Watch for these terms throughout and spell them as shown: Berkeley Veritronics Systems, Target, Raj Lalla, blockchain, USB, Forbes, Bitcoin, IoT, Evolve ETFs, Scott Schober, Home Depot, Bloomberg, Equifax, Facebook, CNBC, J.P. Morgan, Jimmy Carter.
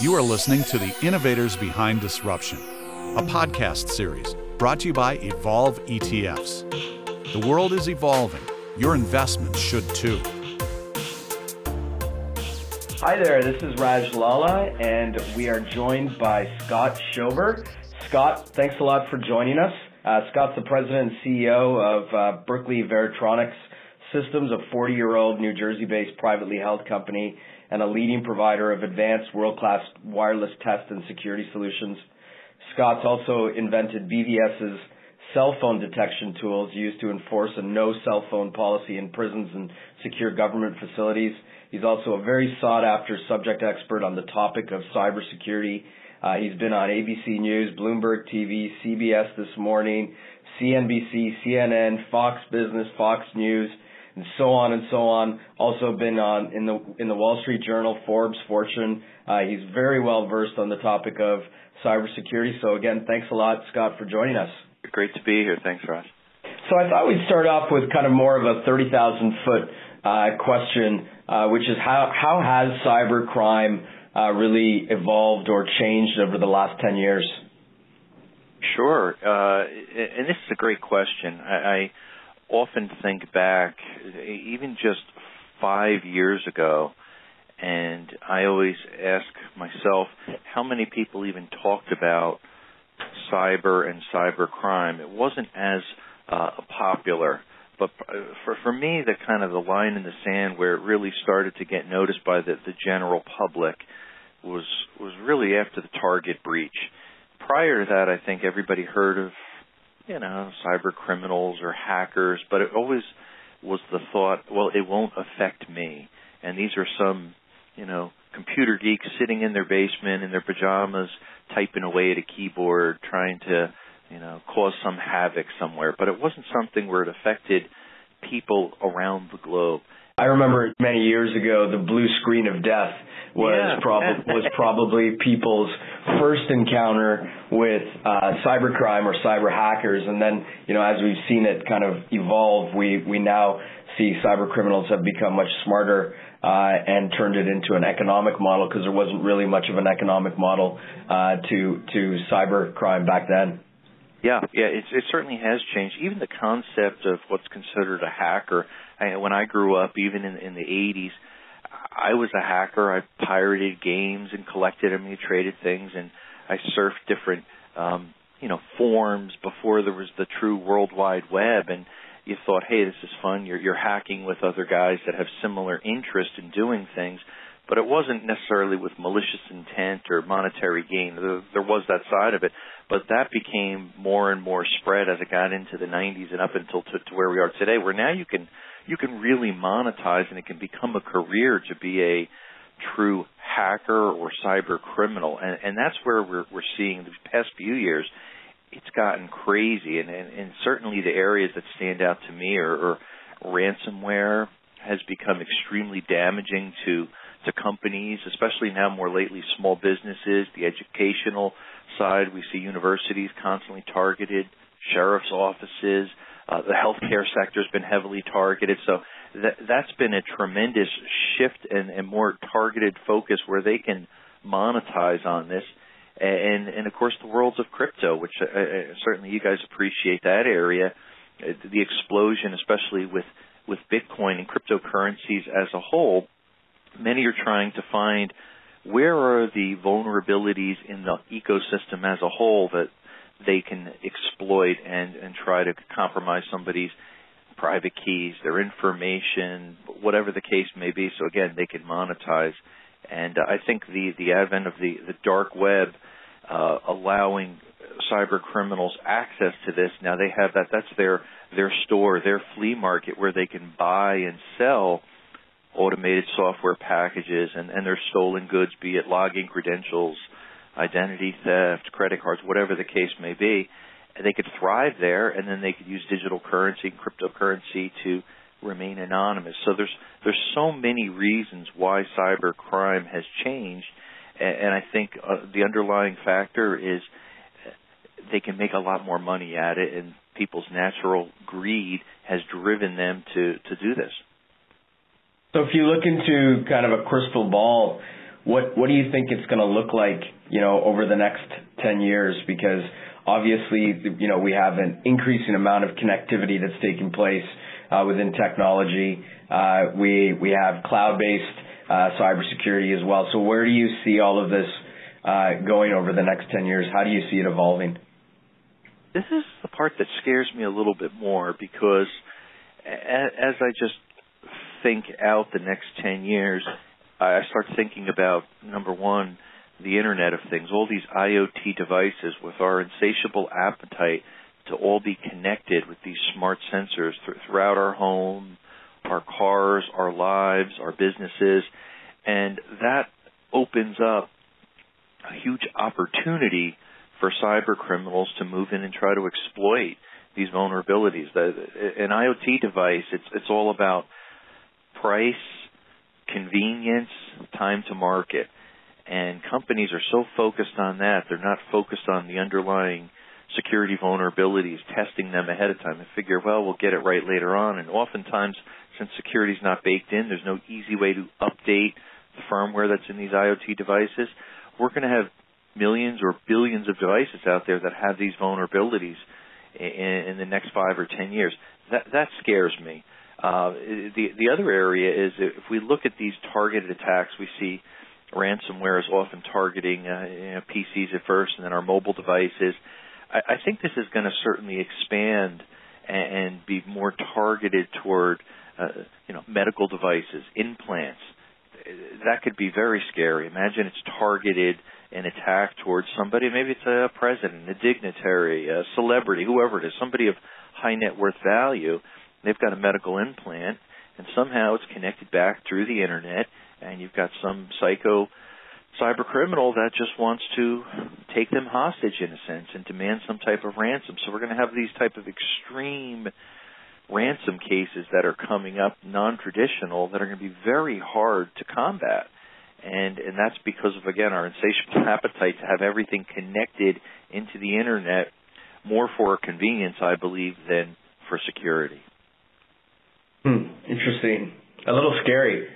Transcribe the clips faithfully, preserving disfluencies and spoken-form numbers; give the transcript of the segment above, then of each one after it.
You are listening to The Innovators Behind Disruption, a podcast series brought to you by Evolve E T Fs. The world is evolving. Your investments should too. Hi there, this is Raj Lalla, and we are joined by Scott Schober. Scott, thanks a lot for joining us. Uh, Scott's the president and C E O of uh, Berkeley Veritronics Systems, a forty-year-old New Jersey-based privately held company and a leading provider of advanced world-class wireless test and security solutions. Scott's also invented B V S's cell phone detection tools used to enforce a no cell phone policy in prisons and secure government facilities. He's also a very sought-after subject expert on the topic of cybersecurity. Uh, he's been on A B C News, Bloomberg T V, C B S This Morning, C N B C, C N N, Fox Business, Fox News, and so on and so on. Also been on in the in the Wall Street Journal, Forbes, Fortune. Uh, he's very well versed on the topic of cybersecurity. So again, thanks a lot, Scott, for joining us. Great to be here. Thanks, Ross. So I thought we'd start off with kind of more of a thirty thousand foot uh, question, uh, which is how how has cybercrime uh, really evolved or changed over the last ten years? Sure. Uh, and this is a great question. I, I often think back even just five years ago, and I always ask myself how many people even talked about cyber and cybercrime. It wasn't as uh, popular, but for for me, the kind of the line in the sand where it really started to get noticed by the, the general public was was really after the Target breach. Prior to that, I think everybody heard of, you know, cyber criminals or hackers, but it always was the thought, well, it won't affect me. And these are some, you know, computer geeks sitting in their basement in their pajamas, typing away at a keyboard, trying to, you know, cause some havoc somewhere. But it wasn't something where it affected people around the globe. I remember many years ago, the blue screen of death was, yeah. prob- was probably people's first encounter with uh, cybercrime or cyber hackers. And then, you know, as we've seen it kind of evolve, we, we now see cyber criminals have become much smarter uh, and turned it into an economic model, because there wasn't really much of an economic model uh, to to cybercrime back then. Yeah, yeah, it, it certainly has changed. Even the concept of what's considered a hacker. I, when I grew up, even in, in the eighties, I was a hacker. I pirated games and collected them, and traded things, and I surfed different, um, you know, forums before there was the true World Wide Web. And you thought, hey, this is fun. You're, you're hacking with other guys that have similar interest in doing things, but it wasn't necessarily with malicious intent or monetary gain. There, there was that side of it, but that became more and more spread as it got into the nineties and up until to, to where we are today, where now you can you can really monetize and it can become a career to be a true hacker or cyber criminal, and, and that's where we're, we're seeing the past few years. It's gotten crazy, and, and, and certainly the areas that stand out to me are, are ransomware has become extremely damaging to, to companies, especially now more lately small businesses, the educational side. We see universities constantly targeted, sheriff's offices, uh, the healthcare sector has been heavily targeted. So that, that's been a tremendous shift and, and more targeted focus where they can monetize on this. And, and, of course, the worlds of crypto, which uh, certainly you guys appreciate that area, the explosion, especially with, with Bitcoin and cryptocurrencies as a whole. Many are trying to find where are the vulnerabilities in the ecosystem as a whole that they can exploit and, and try to compromise somebody's private keys, their information, whatever the case may be. So, again, they can monetize. And uh, I think the, the advent of the, the dark web uh, allowing cyber criminals access to this, now they have that. That's their, their store, their flea market, where they can buy and sell automated software packages and, and their stolen goods, be it login credentials, identity theft, credit cards, whatever the case may be. And they could thrive there, and then they could use digital currency, cryptocurrency to remain anonymous. So there's there's so many reasons why cyber crime has changed, and, and I think uh, the underlying factor is they can make a lot more money at it, and people's natural greed has driven them to, to do this. So if you look into kind of a crystal ball, what what do you think it's going to look like, you know, over the next ten years? Because obviously, you know, we have an increasing amount of connectivity that's taking place uh, within technology. Uh, we we have cloud-based uh, cybersecurity as well. So where do you see all of this uh, going over the next ten years? How do you see it evolving? This is the part that scares me a little bit more, because as I just think out the next ten years, I start thinking about, number one, the Internet of Things, all these IoT devices with our insatiable appetite to all be connected with these smart sensors th- throughout our home, our cars, our lives, our businesses. And that opens up a huge opportunity for cyber criminals to move in and try to exploit these vulnerabilities. The, an IoT device, it's, it's all about price, convenience, time to market. And companies are so focused on that, they're not focused on the underlying security vulnerabilities, testing them ahead of time. They figure, well, we'll get it right later on. And oftentimes, since security is not baked in, there's no easy way to update the firmware that's in these IoT devices. We're going to have millions or billions of devices out there that have these vulnerabilities in, in the next five or ten years. That, that scares me. Uh, the, the other area is, if we look at these targeted attacks, we see ransomware is often targeting uh, you know, P Cs at first and then our mobile devices. I, I think this is going to certainly expand and, and be more targeted toward uh, you know, medical devices, implants. That could be very scary. Imagine it's targeted an attack towards somebody. Maybe it's a president, a dignitary, a celebrity, whoever it is, somebody of high net worth value. They've got a medical implant, and somehow it's connected back through the Internet, and you've got some psycho cyber criminal that just wants to take them hostage, in a sense, and demand some type of ransom. So we're going to have these type of extreme ransom cases that are coming up, non-traditional, that are going to be very hard to combat. And and that's because of, again, our insatiable appetite to have everything connected into the Internet, more for convenience, I believe, than for security. Hmm, interesting. A little scary.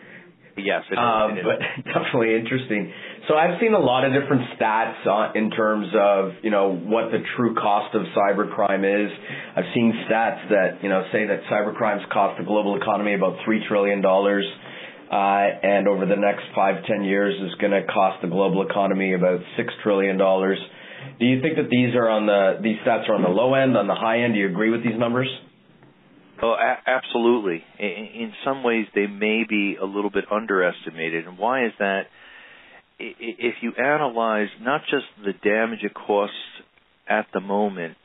Yes, it is. Um, it is. But definitely interesting. So I've seen a lot of different stats on, in terms of, you know, what the true cost of cybercrime is. I've seen stats that, you know, say that cybercrimes cost the global economy about three trillion dollars. Uh, and over the next five, ten years is going to cost the global economy about six trillion dollars. Do you think that these are on the these stats are on the low end, on the high end? Do you agree with these numbers? Oh, a- absolutely. In, in some ways, they may be a little bit underestimated. And why is that? If you analyze not just the damage it costs at the moment,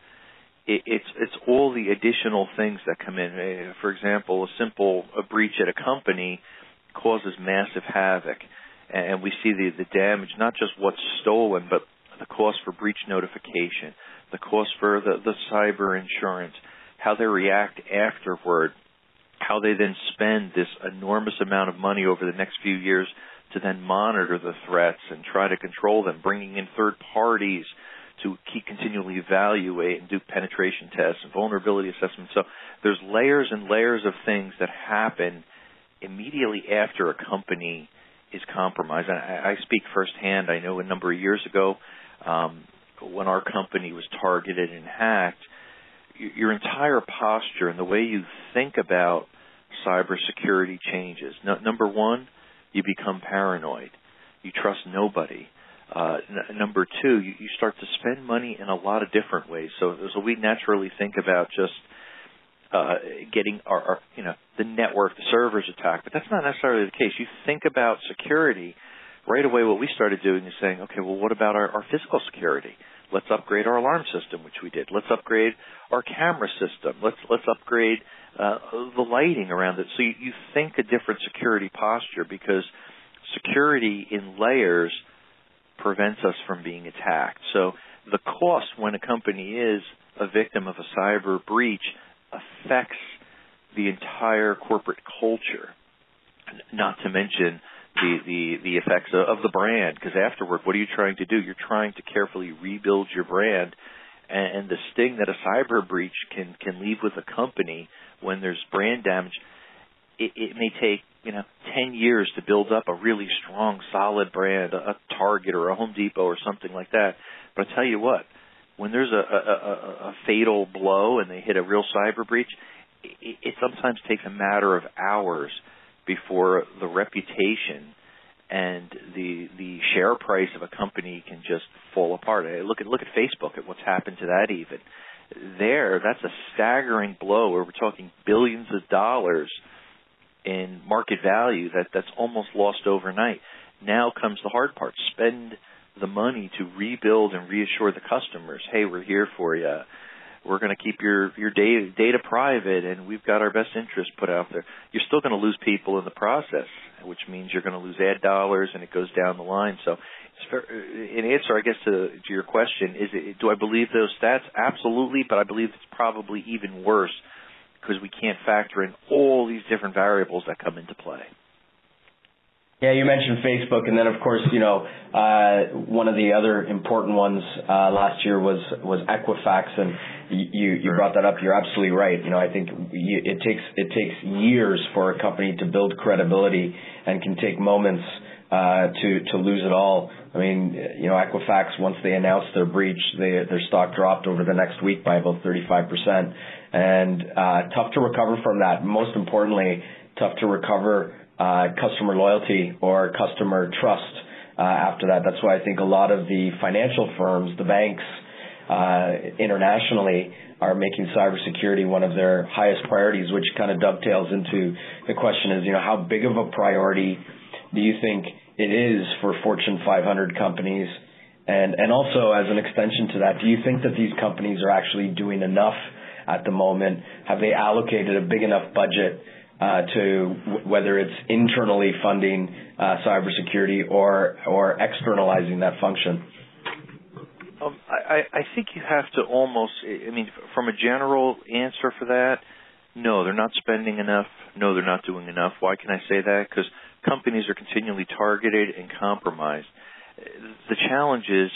it's it's all the additional things that come in. For example, a simple a breach at a company causes massive havoc, and we see the, the damage, not just what's stolen, but the cost for breach notification, the cost for the, the cyber insurance, how they react afterward, how they then spend this enormous amount of money over the next few years to then monitor the threats and try to control them, bringing in third parties to keep continually evaluate and do penetration tests and vulnerability assessments. So there's layers and layers of things that happen immediately after a company is compromised. I, I speak firsthand. I know a number of years ago um, when our company was targeted and hacked, your entire posture and the way you think about cybersecurity changes. No, number one, you become paranoid. You trust nobody. Uh, n- number two, you, you start to spend money in a lot of different ways. So, so we naturally think about just uh, getting our, our, you know, the network, the servers attacked, but that's not necessarily the case. You think about security right away. What we started doing is saying, okay, well, what about our, our physical security? Let's upgrade our alarm system, which we did. Let's upgrade our camera system. Let's let's upgrade uh, the lighting around it. So you, you think a different security posture, because security in layers prevents us from being attacked. So the cost when a company is a victim of a cyber breach affects the entire corporate culture, not to mention The, the, the effects of the brand, because afterward, what are you trying to do? You're trying to carefully rebuild your brand, and, and the sting that a cyber breach can, can leave with a company when there's brand damage, it, it may take you know, ten years to build up a really strong, solid brand, a Target or a Home Depot or something like that. But I tell you what, when there's a, a, a fatal blow and they hit a real cyber breach, it, it sometimes takes a matter of hours before the reputation and the the share price of a company can just fall apart. Look at look at Facebook, at what's happened to that even. There, that's a staggering blow where we're talking billions of dollars in market value that, that's almost lost overnight. Now comes the hard part. Spend the money to rebuild and reassure the customers, hey, we're here for you. We're going to keep your, your data, data private, and we've got our best interest put out there. You're still going to lose people in the process, which means you're going to lose ad dollars, and it goes down the line. So it's fair, in answer, I guess, to, to your question, is it, do I believe those stats? Absolutely, but I believe it's probably even worse because we can't factor in all these different variables that come into play. Yeah, you mentioned Facebook, and then, of course, you know, uh, one of the other important ones uh, last year was, was Equifax, and you, you brought that up. You're absolutely right. You know, I think you, it takes it takes years for a company to build credibility and can take moments uh, to, to lose it all. I mean, you know, Equifax, once they announced their breach, they, their stock dropped over the next week by about thirty-five percent, and uh, tough to recover from that. Most importantly, tough to recover Uh, customer loyalty or customer trust uh, after that. That's why I think a lot of the financial firms, the banks uh, internationally, are making cybersecurity one of their highest priorities, which kind of dovetails into the question is, you know, how big of a priority do you think it is for Fortune five hundred companies? And, and also, as an extension to that, do you think that these companies are actually doing enough at the moment? Have they allocated a big enough budget Uh, to w- whether it's internally funding uh, cybersecurity or or externalizing that function? Um, I, I think you have to almost, I mean, from a general answer for that, no, they're not spending enough. No, they're not doing enough. Why can I say that? Because companies are continually targeted and compromised. The challenge is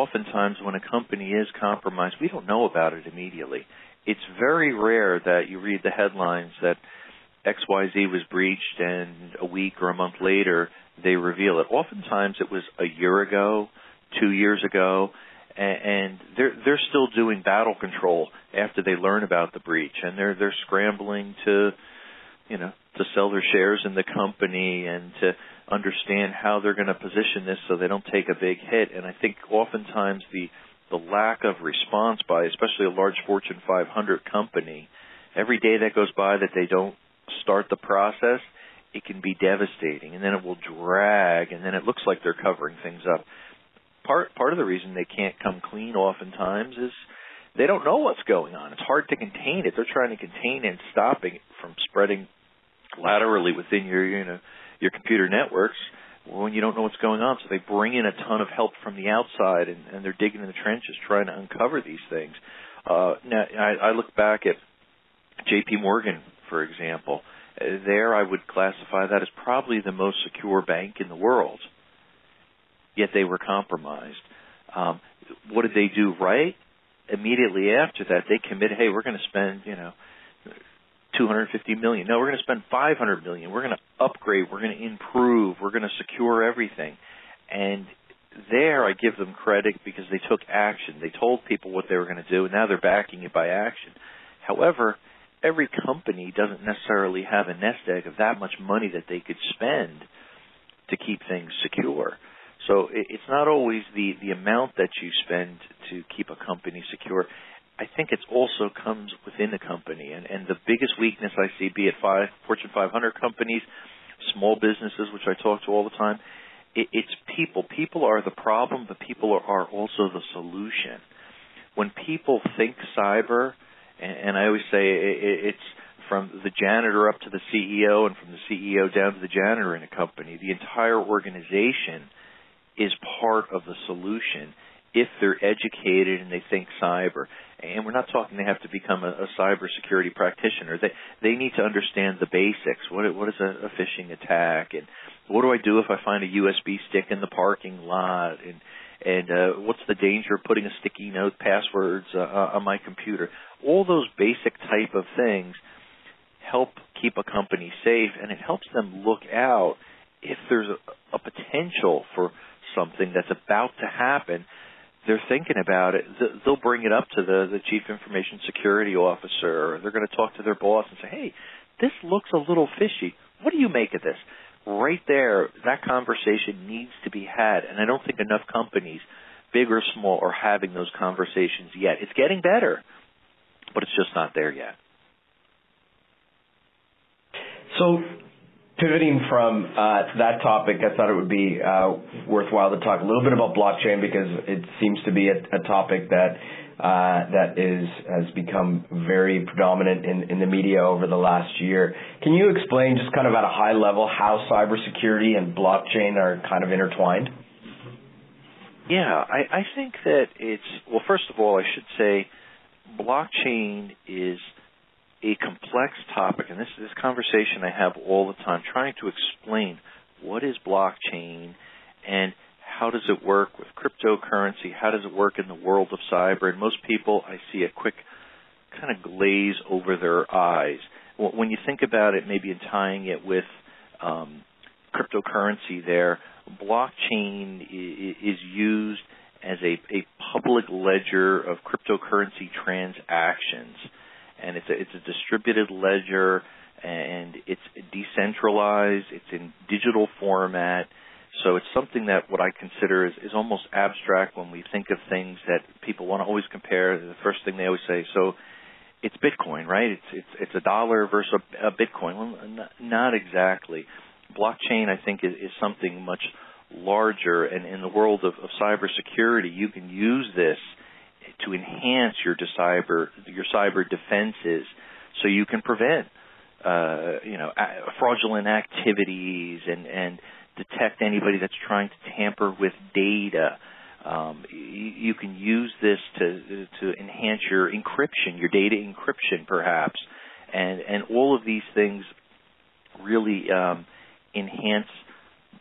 oftentimes when a company is compromised, we don't know about it immediately. It's very rare that you read the headlines that X Y Z was breached and a week or a month later they reveal it. Oftentimes it was a year ago, two years ago, and they're they're still doing battle control after they learn about the breach, and they're they're scrambling to, you know, to sell their shares in the company and to understand how they're going to position this so they don't take a big hit. And I think oftentimes the the lack of response by especially a large Fortune five hundred company, every day that goes by that they don't start the process, it can be devastating, and then it will drag, and then it looks like they're covering things up. Part part of the reason they can't come clean oftentimes is they don't know what's going on. It's hard to contain it. They're trying to contain and stopping it from spreading laterally within your, you know, your computer networks when you don't know what's going on. So they bring in a ton of help from the outside, and, and they're digging in the trenches trying to uncover these things. Uh, now, I, I look back at J P. Morgan, for example. There I would classify that as probably the most secure bank in the world, yet they were compromised. Um, what did they do right? Immediately after that, they committed, hey, we're going to spend, you know, two hundred fifty million dollars. No, we're going to spend five hundred million dollars. We're going to upgrade. We're going to improve. We're going to secure everything. And there I give them credit because they took action. They told people what they were going to do, and now they're backing it by action. However, every company doesn't necessarily have a nest egg of that much money that they could spend to keep things secure. So it's not always the, the amount that you spend to keep a company secure. I think it also comes within the company. And, and the biggest weakness I see, be it five, Fortune five hundred companies, small businesses, which I talk to all the time, it, it's people. People are the problem, but people are, are also the solution. When people think cyber, and I always say it's from the janitor up to the C E O and from the C E O down to the janitor in a company. The entire organization is part of the solution if they're educated and they think cyber. And we're not talking they have to become a, a cybersecurity practitioner. They they need to understand the basics. What What is a, a phishing attack? And what do I do if I find a U S B stick in the parking lot? And And uh, what's the danger of putting a sticky note, passwords uh, on my computer? All those basic type of things help keep a company safe, and it helps them look out if there's a, a potential for something that's about to happen. They're thinking about it. They'll bring it up to the, the chief information security officer. Or they're going to talk to their boss and say, hey, this looks a little fishy. What do you make of this? Right there, that conversation needs to be had, and I don't think enough companies, big or small, are having those conversations yet. It's getting better, but it's just not there yet. So pivoting from uh, that topic, I thought it would be uh, worthwhile to talk a little bit about blockchain, because it seems to be a, a topic that uh, that is has become very predominant in, in the media over the last year. Can you explain just kind of at a high level how cybersecurity and blockchain are kind of intertwined? Yeah, I, I think that it's – well, first of all, I should say blockchain is – a complex topic, and this is this conversation I have all the time, trying to explain what is blockchain and how does it work with cryptocurrency, how does it work in the world of cyber, and most people, I see a quick kind of glaze over their eyes. When you think about it, maybe in tying it with um, cryptocurrency there, blockchain is used as a, a public ledger of cryptocurrency transactions. And it's a, it's a distributed ledger, and it's decentralized. It's in digital format. So it's something that what I consider is, is almost abstract when we think of things that people want to always compare. The first thing they always say, so it's Bitcoin, right? It's it's, it's a dollar versus a, a Bitcoin. Well, not, not exactly. Blockchain, I think, is, is something much larger. And in the world of, of cybersecurity, you can use this to enhance your cyber your cyber defenses, so you can prevent uh, you know fraudulent activities and, and detect anybody that's trying to tamper with data. Um, you, you can use this to to enhance your encryption, your data encryption, perhaps, and and all of these things really um, enhance.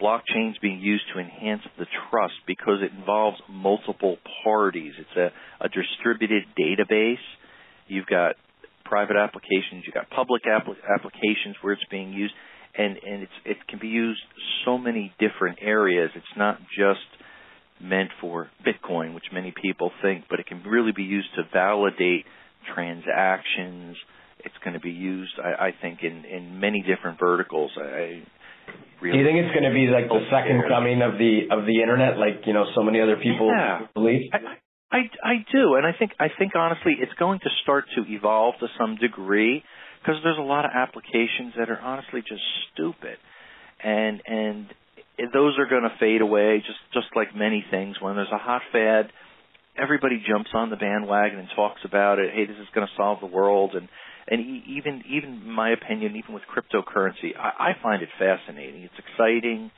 Blockchain's being used to enhance the trust because it involves multiple parties. It's a, a distributed database. You've got private applications. You've got public apl- applications where it's being used, and, and it's, it can be used so many different areas. It's not just meant for Bitcoin, which many people think, but it can really be used to validate transactions. It's going to be used, I, I think, in, in many different verticals. I Really? Do you think it's going to be like the second coming of the of the internet, like you know so many other people yeah. believe? I, I I do, and I think I think honestly, it's going to start to evolve to some degree because there's a lot of applications that are honestly just stupid, and and those are going to fade away just just like many things. When there's a hot fad, everybody jumps on the bandwagon and talks about it. Hey, this is going to solve the world, and And even, even my opinion, even with cryptocurrency, I, I find it fascinating. It's exciting.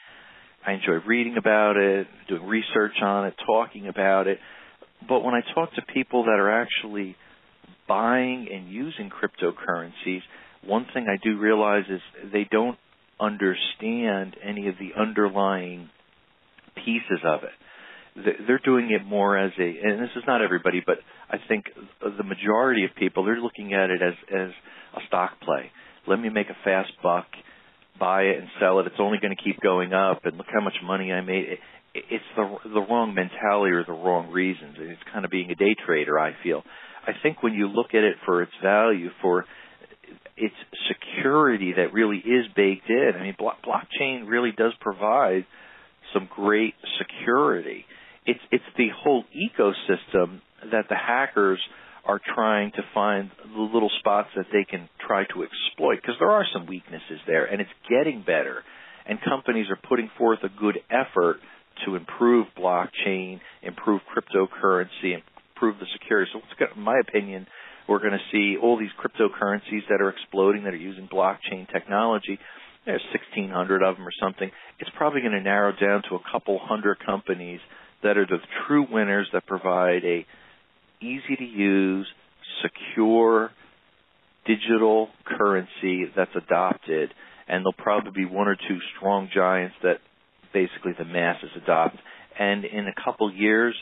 I enjoy reading about it, doing research on it, talking about it. But when I talk to people that are actually buying and using cryptocurrencies, one thing I do realize is they don't understand any of the underlying pieces of it. They're doing it more as a, and this is not everybody, but I think the majority of people, they're looking at it as, as a stock play. Let me make a fast buck, buy it and sell it. It's only going to keep going up, and look how much money I made. It's the, the wrong mentality or the wrong reasons. It's kind of being a day trader, I feel. I think when you look at it for its value, for its security that really is baked in, I mean, block, blockchain really does provide some great security. It's it's the whole ecosystem that the hackers are trying to find the little spots that they can try to exploit, because there are some weaknesses there, and it's getting better. And companies are putting forth a good effort to improve blockchain, improve cryptocurrency, improve the security. So it's got, in my opinion, we're going to see all these cryptocurrencies that are exploding that are using blockchain technology. There's sixteen hundred of them or something. It's probably going to narrow down to a couple hundred companies that are the true winners, that provide a easy-to-use, secure digital currency that's adopted, and there'll probably be one or two strong giants that basically the masses adopt. And in a couple years,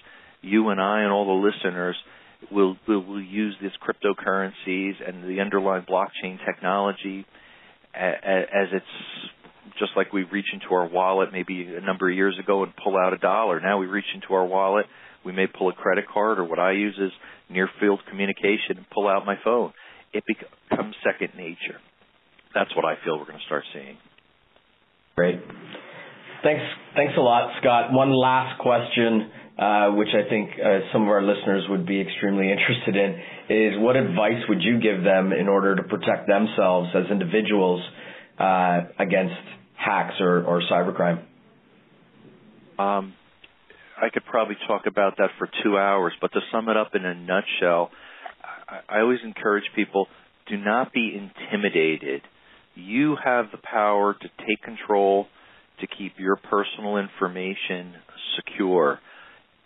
you and I and all the listeners, will will use these cryptocurrencies and the underlying blockchain technology as it's just like we reach into our wallet maybe a number of years ago and pull out a dollar. Now we reach into our wallet, we may pull a credit card, or what I use is near-field communication and pull out my phone. It becomes second nature. That's what I feel we're going to start seeing. Great. Thanks, thanks a lot, Scott. One last question, uh, which I think uh, some of our listeners would be extremely interested in, is what advice would you give them in order to protect themselves as individuals uh, against hacks or, or cybercrime? Um, I could probably talk about that for two hours, but to sum it up in a nutshell, I, I always encourage people, do not be intimidated. You have the power to take control, to keep your personal information secure.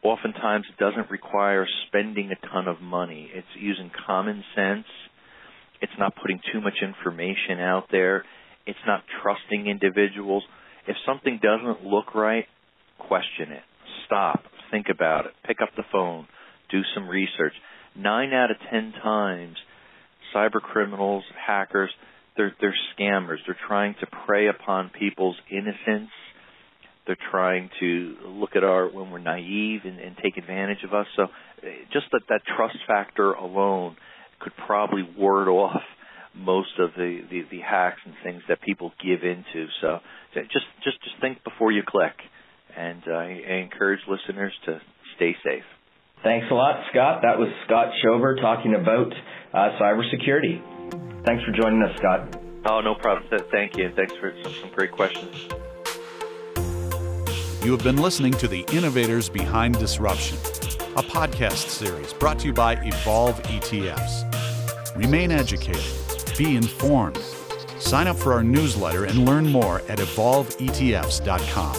Oftentimes, it doesn't require spending a ton of money. It's using common sense. It's not putting too much information out there. It's not trusting individuals. If something doesn't look right, question it. Stop. Think about it. Pick up the phone. Do some research. Nine out of ten times, cyber criminals, hackers, They're, they're scammers. They're trying to prey upon people's innocence. They're trying to look at our when we're naive and, and take advantage of us. So just that, that trust factor alone could probably ward off most of the, the, the hacks and things that people give into. So just just, just think before you click. And uh, I encourage listeners to stay safe. Thanks a lot, Scott. That was Scott Schober talking about uh, cybersecurity. Thanks for joining us, Scott. Oh, no problem. Thank you. Thanks for some great questions. You have been listening to The Innovators Behind Disruption, a podcast series brought to you by Evolve E T Fs. Remain educated. Be informed. Sign up for our newsletter and learn more at evolve E T Fs dot com.